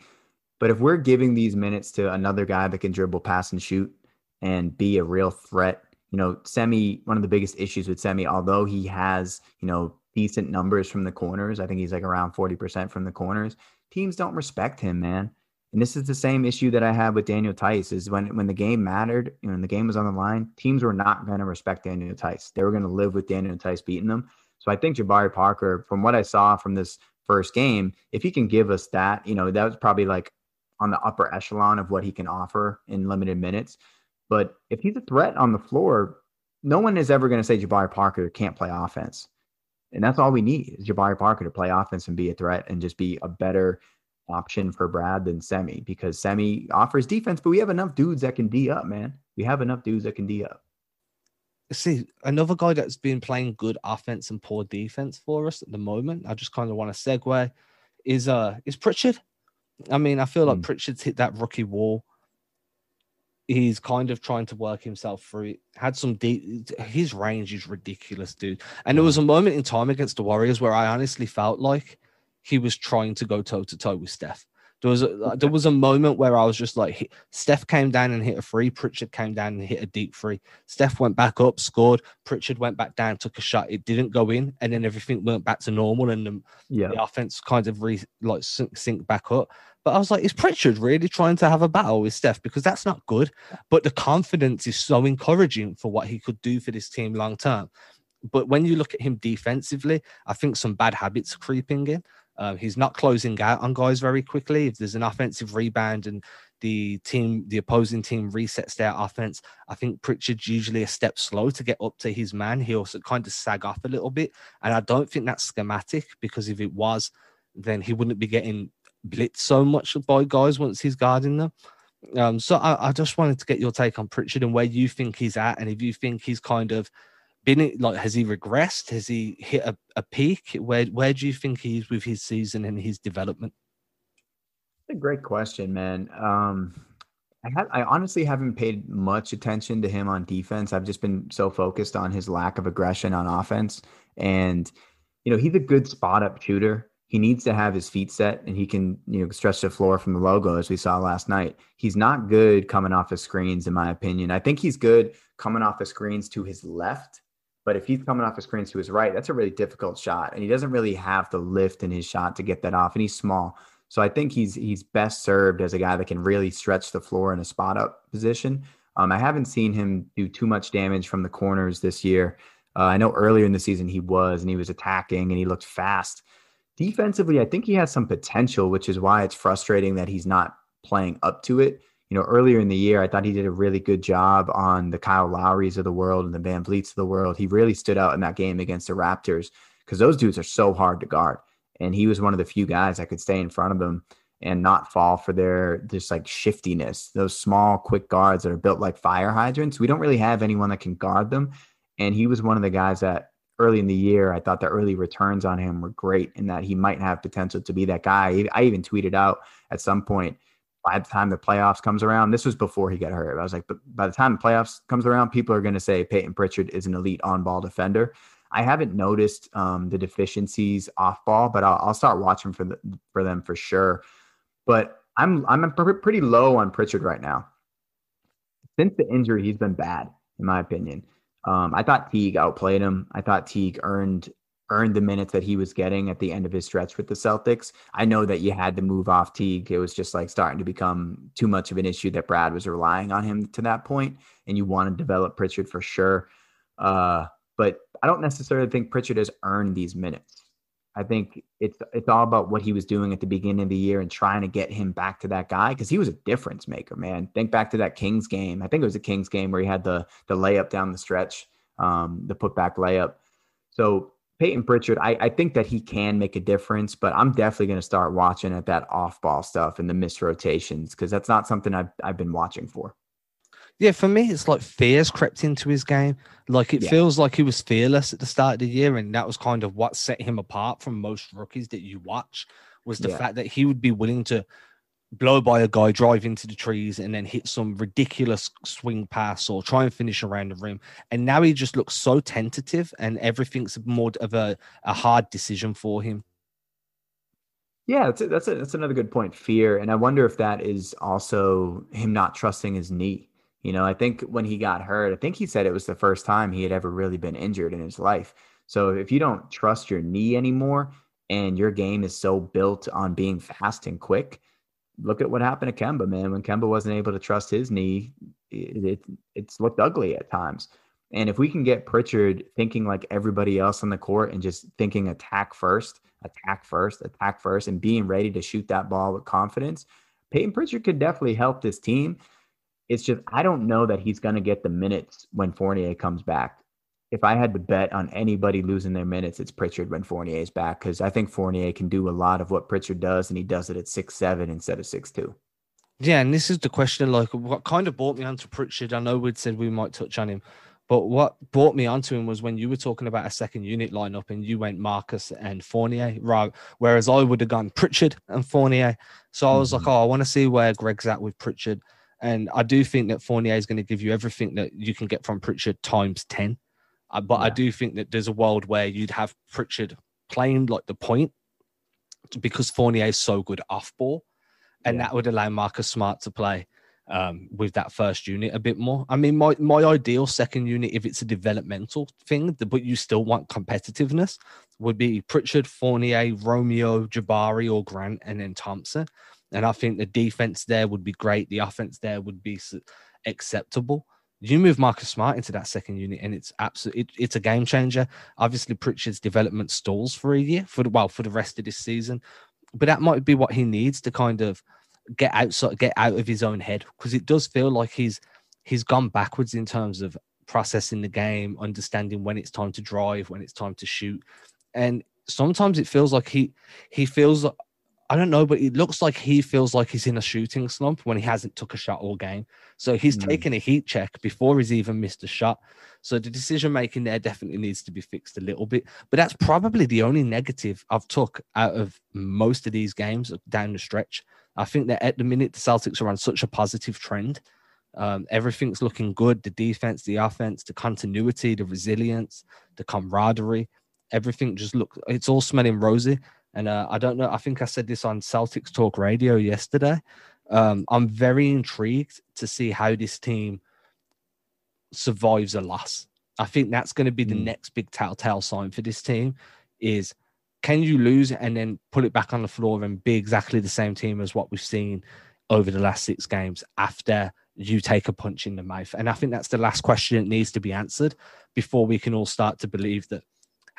But if we're giving these minutes to another guy that can dribble, pass, and shoot and be a real threat, you know, Semi, one of the biggest issues with Semi, although he has, you know, decent numbers from the corners, I think he's like around 40% from the corners, teams don't respect him, man. And this is the same issue that I had with Daniel Tice, is when the game mattered, you know, when the game was on the line, teams were not going to respect Daniel Tice. They were going to live with Daniel Tice beating them. So I think Jabari Parker, from what I saw from this first game, if he can give us that, you know, that was probably like on the upper echelon of what he can offer in limited minutes. But if he's a threat on the floor, no one is ever going to say Jabari Parker can't play offense. And that's all we need, is Jabari Parker to play offense and be a threat and just be a better option for Brad than Semi, because Semi offers defense, but we have enough dudes that can D up, man. We have enough dudes that can D up. See, another guy that's been playing good offense and poor defense for us at the moment, I just kind of want to segue, is Pritchard. I mean, I feel like Pritchard's hit that rookie wall. He's kind of trying to work himself through it. Had some deep, his range is ridiculous, dude. And there was a moment in time against the Warriors where I honestly felt like he was trying to go toe to toe with Steph. There was a moment where I was just like, Steph came down and hit a three. Pritchard came down and hit a deep three. Steph went back up, scored. Pritchard went back down, took a shot. It didn't go in, and then everything went back to normal, and the offense kind of synced back up. But I was like, is Pritchard really trying to have a battle with Steph? Because that's not good. But the confidence is so encouraging for what he could do for this team long term. But when you look at him defensively, I think some bad habits are creeping in. He's not closing out on guys very quickly. If there's an offensive rebound and the opposing team resets their offense, I think Pritchard's usually a step slow to get up to his man. He also kind of sag off a little bit. And I don't think that's schematic, because if it was, then he wouldn't be getting blitzed so much by guys once he's guarding them. So I just wanted to get your take on Pritchard and where you think he's at. And if you think he's kind of been, like, has he regressed? Has he hit a peak? Where do you think he is with his season and his development? That's a great question, man. I honestly haven't paid much attention to him on defense. I've just been so focused on his lack of aggression on offense. And, you know, he's a good spot-up shooter. He needs to have his feet set, and he can, you know, stretch the floor from the logo, as we saw last night. He's not good coming off his screens, in my opinion. I think he's good coming off his screens to his left. But if he's coming off his screens to his right, that's a really difficult shot. And he doesn't really have the lift in his shot to get that off. And he's small. So I think he's best served as a guy that can really stretch the floor in a spot up position. I haven't seen him do too much damage from the corners this year. I know earlier in the season he was attacking and he looked fast Defensively, I think he has some potential, which is why it's frustrating that he's not playing up to it. You know, earlier in the year, I thought he did a really good job on the Kyle Lowrys of the world and the Van Vliets of the world. He really stood out in that game against the Raptors because those dudes are so hard to guard. And he was one of the few guys that could stay in front of them and not fall for their just like shiftiness. Those small, quick guards that are built like fire hydrants. We don't really have anyone that can guard them. And he was one of the guys that early in the year, I thought the early returns on him were great and that he might have potential to be that guy. I even tweeted out at some point, by the time the playoffs comes around, this was before he got hurt. I was like, but by the time the playoffs comes around, people are going to say Peyton Pritchard is an elite on-ball defender. I haven't noticed the deficiencies off-ball, but I'll start watching for them for sure. But I'm pretty low on Pritchard right now. Since the injury, he's been bad, in my opinion. I thought Teague outplayed him. I thought Teague earned the minutes that he was getting at the end of his stretch with the Celtics. I know that you had to move off Teague. It was just like starting to become too much of an issue that Brad was relying on him to that point, and you want to develop Pritchard for sure. But I don't necessarily think Pritchard has earned these minutes. I think it's all about what he was doing at the beginning of the year and trying to get him back to that guy because he was a difference maker, man. Think back to that Kings game. I think it was a Kings game where he had the layup down the stretch, the putback layup. So Peyton Pritchard, I think that he can make a difference, but I'm definitely going to start watching at that off-ball stuff and the missed rotations because that's not something I've been watching for. Yeah, for me, it's like fear's crept into his game. Like it feels like he was fearless at the start of the year, and that was kind of what set him apart from most rookies that you watch was the fact that he would be willing to blow by a guy, drive into the trees, and then hit some ridiculous swing pass or try and finish around the rim. And now he just looks so tentative and everything's more of a hard decision for him. Yeah, that's another good point, fear. And I wonder if that is also him not trusting his knee. You know, I think when he got hurt, I think he said it was the first time he had ever really been injured in his life. So if you don't trust your knee anymore and your game is so built on being fast and quick, look at what happened to Kemba, man. When Kemba wasn't able to trust his knee, it's looked ugly at times. And if we can get Pritchard thinking like everybody else on the court and just thinking attack first, and being ready to shoot that ball with confidence, Peyton Pritchard could definitely help this team. It's just I don't know that he's going to get the minutes when Fournier comes back. If I had to bet on anybody losing their minutes, it's Pritchard when Fournier is back because I think Fournier can do a lot of what Pritchard does, and he does it at 6'7" instead of 6'2". Yeah, and this is the question, like, what kind of brought me onto Pritchard? I know we'd said we might touch on him, but what brought me onto him was when you were talking about a second unit lineup and you went Marcus and Fournier, right? Whereas I would have gone Pritchard and Fournier. So I was like, oh, I want to see where Greg's at with Pritchard. And I do think that Fournier is going to give you everything that you can get from Pritchard times 10. But I do think that there's a world where you'd have Pritchard playing like the point because Fournier is so good off ball. And that would allow Marcus Smart to play with that first unit a bit more. I mean, my ideal second unit, if it's a developmental thing, but you still want competitiveness, would be Pritchard, Fournier, Romeo, Jabari or Grant, and then Thompson. And I think the defense there would be great. The offense there would be acceptable. You move Marcus Smart into that second unit, and it's absolutely it's a game changer. Obviously, Pritchard's development stalls for a year, for the rest of this season. But that might be what he needs to kind of get out of his own head, because it does feel like he's gone backwards in terms of processing the game, understanding when it's time to drive, when it's time to shoot, and sometimes it feels like he feels. I don't know, but it looks like he feels like he's in a shooting slump when he hasn't took a shot all game. So he's taken a heat check before he's even missed a shot. So the decision-making there definitely needs to be fixed a little bit. But that's probably the only negative I've took out of most of these games down the stretch. I think that at the minute, the Celtics are on such a positive trend. Everything's looking good. The defense, the offense, the continuity, the resilience, the camaraderie, everything just it's all smelling rosy. And I don't know, I think I said this on Celtics Talk Radio yesterday. I'm very intrigued to see how this team survives a loss. I think that's going to be the next big telltale sign for this team is, can you lose and then put it back on the floor and be exactly the same team as what we've seen over the last 6 games after you take a punch in the mouth? And I think that's the last question that needs to be answered before we can all start to believe that,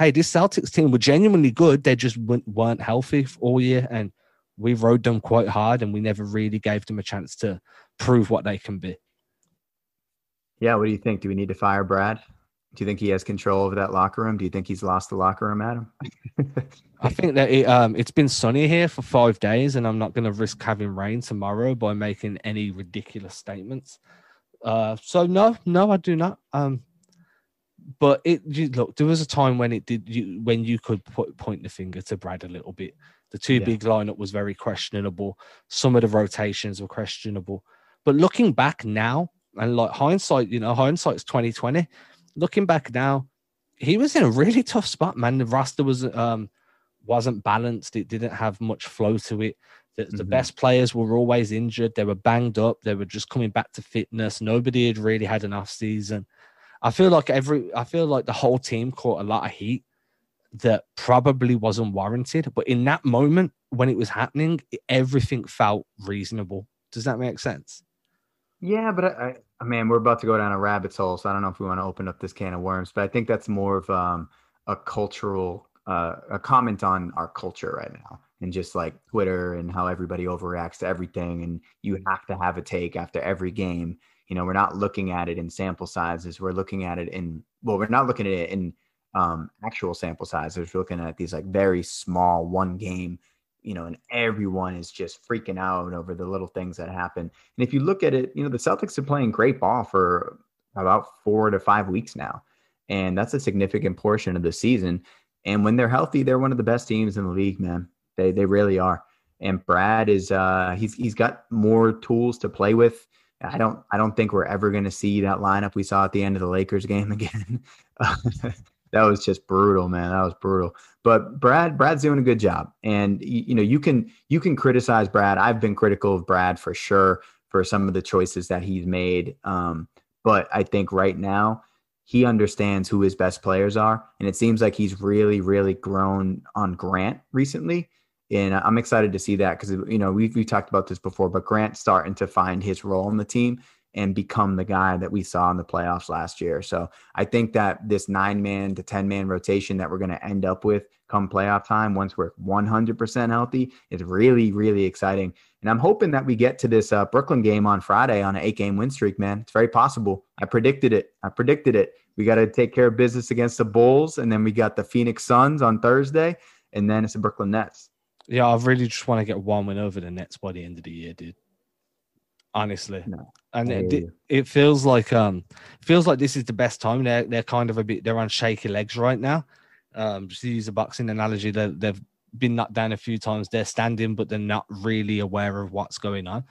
hey, this Celtics team were genuinely good. They just weren't healthy all year, and we rode them quite hard, and we never really gave them a chance to prove what they can be. Yeah, what do you think? Do we need to fire Brad? Do you think he has control over that locker room? Do you think he's lost the locker room, Adam? I think that it's been sunny here for 5 days, and I'm not going to risk having rain tomorrow by making any ridiculous statements. So no, I do not. But look, there was a time when you could point the finger to Brad a little bit. The two big lineup was very questionable. Some of the rotations were questionable. But looking back now, and like hindsight, hindsight's 20/20. Looking back now, he was in a really tough spot, man. The roster wasn't balanced. It didn't have much flow to it. The best players were always injured. They were banged up. They were just coming back to fitness. Nobody had really had an off season. I feel like the whole team caught a lot of heat that probably wasn't warranted. But in that moment when it was happening, everything felt reasonable. Does that make sense? Yeah, but I mean, we're about to go down a rabbit hole, so I don't know if we want to open up this can of worms, but I think that's more of a cultural, a comment on our culture right now, and just like Twitter and how everybody overreacts to everything, and you have to have a take after every game. We're not looking at it in sample sizes. We're looking at it we're not looking at it in actual sample sizes. We're looking at these like very small one game, and everyone is just freaking out over the little things that happen. And if you look at it, the Celtics are playing great ball for about 4 to 5 weeks now. And that's a significant portion of the season. And when they're healthy, they're one of the best teams in the league, man. They really are. And Brad is, he's got more tools to play with. I don't think we're ever going to see that lineup we saw at the end of the Lakers game again. That was just brutal, man. That was brutal. But Brad's doing a good job. And you can criticize Brad. I've been critical of Brad for sure for some of the choices that he's made. But I think right now he understands who his best players are, and it seems like he's really, really grown on Grant recently. And I'm excited to see that because, we've talked about this before, but Grant's starting to find his role on the team and become the guy that we saw in the playoffs last year. So I think that this 9-man to 10-man rotation that we're going to end up with come playoff time, once we're 100% healthy, is really, really exciting. And I'm hoping that we get to this Brooklyn game on Friday on an 8-game win streak, man. It's very possible. I predicted it. We got to take care of business against the Bulls, and then we got the Phoenix Suns on Thursday, and then it's the Brooklyn Nets. Yeah, I really just want to get one win over the Nets by the end of the year, dude. Honestly. No, and it feels like this is the best time. They're kind of they're on shaky legs right now. Just to use a boxing analogy, they've been knocked down a few times. They're standing, but they're not really aware of what's going on.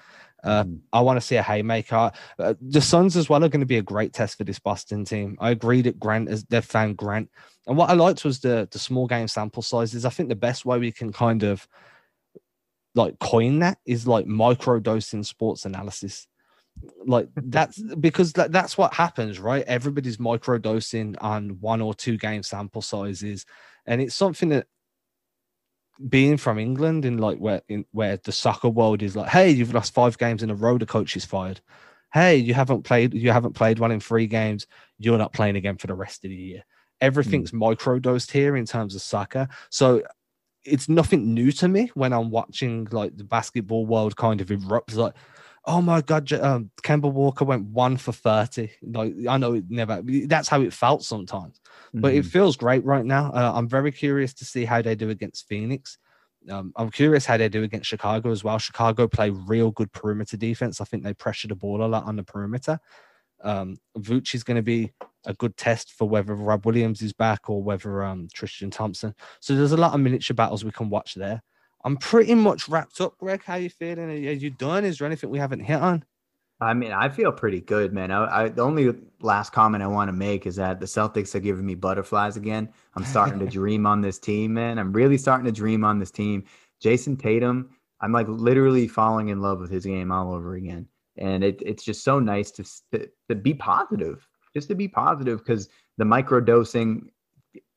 I want to see a haymaker. The Suns as well are going to be a great test for this Boston team. I agree that they've found Grant. And what I liked was the small game sample sizes. I think the best way we can kind of like coin that is like microdosing sports analysis. Like that's because that's what happens, right? Everybody's microdosing on 1 or 2 game sample sizes. And it's something that, being from England, in like where the soccer world is like, hey, you've lost 5 games in a row, the coach is fired. Hey, you haven't played one in 3 games, you're not playing again for the rest of the year. Everything's microdosed here in terms of soccer. So it's nothing new to me when I'm watching like the basketball world kind of erupts, like, oh my God, Kemba Walker went 1 for 30. Like, I know that's how it felt sometimes, but it feels great right now. I'm very curious to see how they do against Phoenix. I'm curious how they do against Chicago as well. Chicago play real good perimeter defense. I think they pressure the ball a lot on the perimeter. Vooch is going to be a good test for whether Rob Williams is back or whether Tristan Thompson. So there's a lot of miniature battles we can watch there. I'm pretty much wrapped up, Greg. How you feeling? Are you done? Is there anything we haven't hit on? I mean, I feel pretty good, man. The only last comment I want to make is that the Celtics are giving me butterflies again. I'm starting to dream on this team, man. I'm really starting to dream on this team. Jason Tatum, I'm like literally falling in love with his game all over again. And it's just so nice to be positive, because the microdosing,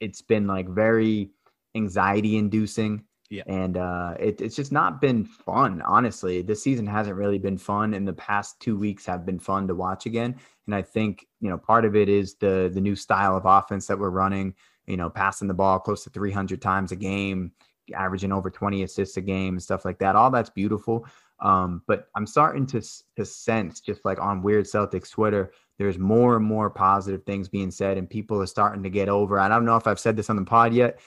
it's been like very anxiety inducing. Yeah. And it's just not been fun, honestly. This season hasn't really been fun, and the past 2 weeks have been fun to watch again. And I think, part of it is the new style of offense that we're running you know, passing the ball close to 300 times a game, averaging over 20 assists a game and stuff like that. All that's beautiful. But I'm starting to sense, just like on Weird Celtics Twitter, there's more and more positive things being said, and people are starting to get over. I don't know if I've said this on the pod yet,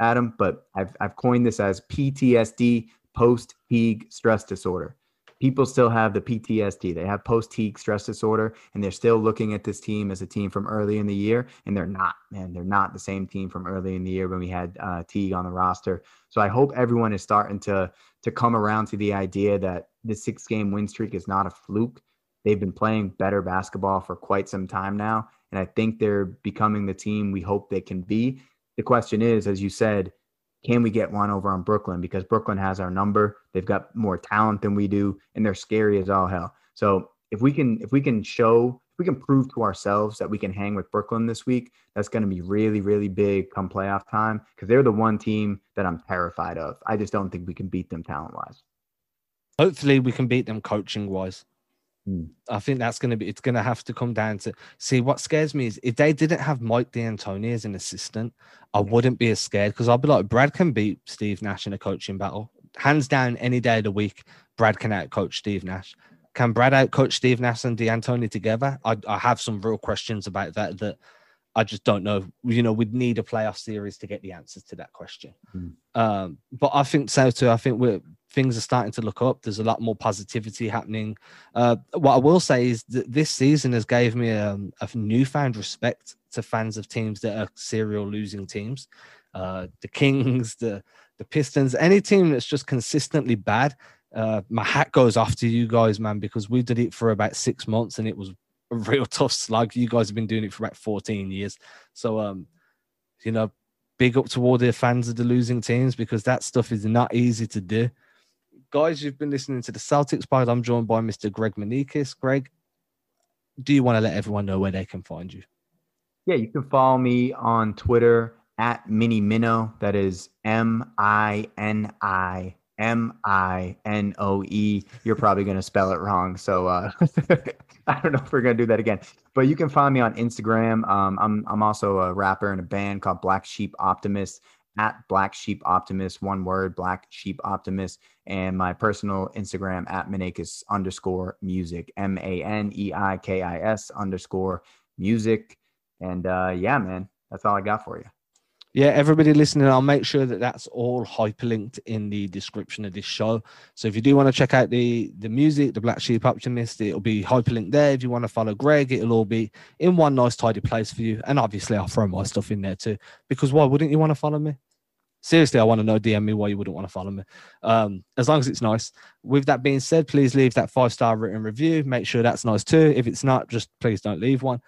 Adam, but I've coined this as PTSD, post-Teague stress disorder. People still have the PTSD. They have post-Teague stress disorder, and they're still looking at this team as a team from early in the year, and they're not, man. They're not the same team from early in the year when we had Teague on the roster. So I hope everyone is starting to come around to the idea that this 6-game win streak is not a fluke. They've been playing better basketball for quite some time now, and I think they're becoming the team we hope they can be. The question is, as you said, can we get one over on Brooklyn? Because Brooklyn has our number. They've got more talent than we do, and they're scary as all hell. So if we can prove to ourselves that we can hang with Brooklyn this week, that's going to be really, really big come playoff time, because they're the one team that I'm terrified of. I just don't think we can beat them talent-wise. Hopefully we can beat them coaching-wise. I think it's going to have to come down to, see, what scares me is if they didn't have Mike D'Antoni as an assistant, I wouldn't be as scared, because I'll be like, Brad can beat Steve Nash in a coaching battle. Hands down, any day of the week, Brad can outcoach Steve Nash. Can Brad outcoach Steve Nash and D'Antoni together? I have some real questions about that I just don't know. You know, we'd need a playoff series to get the answers to that question. But I think so too. I think things are starting to look up. There's a lot more positivity happening. What I will say is that this season has gave me a newfound respect to fans of teams that are serial losing teams. The Kings, the Pistons, any team that's just consistently bad. My hat goes off to you guys, man, because we did it for about 6 months and it was a real tough slug. You guys have been doing it for about 14 years. So, you know, big up to all the fans of the losing teams, because that stuff is not easy to do. Guys, you've been listening to the Celtics Pod. I'm joined by Mr. Greg Manikis. Greg, do you want to let everyone know where they can find you? Yeah, you can follow me on Twitter at MiniMino. That is MiniMinoe. You're probably going to spell it wrong. So I don't know if we're going to do that again, but you can find me on Instagram. I'm also a rapper in a band called Black Sheep Optimist, at Black Sheep Optimist, one word, Black Sheep Optimist. And my personal Instagram at Manikis_music, MANEIKIS_music. And yeah, man, that's all I got for you. Yeah, everybody listening, I'll make sure that that's all hyperlinked in the description of this show. So if you do want to check out the music, the Black Sheep Optimist, it'll be hyperlinked there. If you want to follow Greg, it'll all be in one nice, tidy place for you. And obviously, I'll throw my stuff in there too, because why wouldn't you want to follow me? Seriously, I want to know, DM me why you wouldn't want to follow me. As long as it's nice. With that being said, please leave that 5-star written review. Make sure that's nice too. If it's not, just please don't leave one.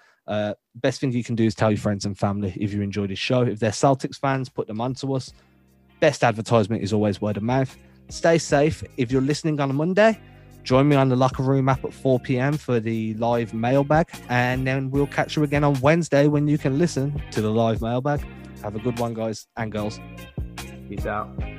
Best thing you can do is tell your friends and family if you enjoy this show. If they're Celtics fans, put them on to us. Best advertisement is always word of mouth. Stay safe. If you're listening on a Monday, join me on the Locker Room app at 4 p.m. for the live mailbag. And then we'll catch you again on Wednesday when you can listen to the live mailbag. Have a good one, guys and girls. Peace out.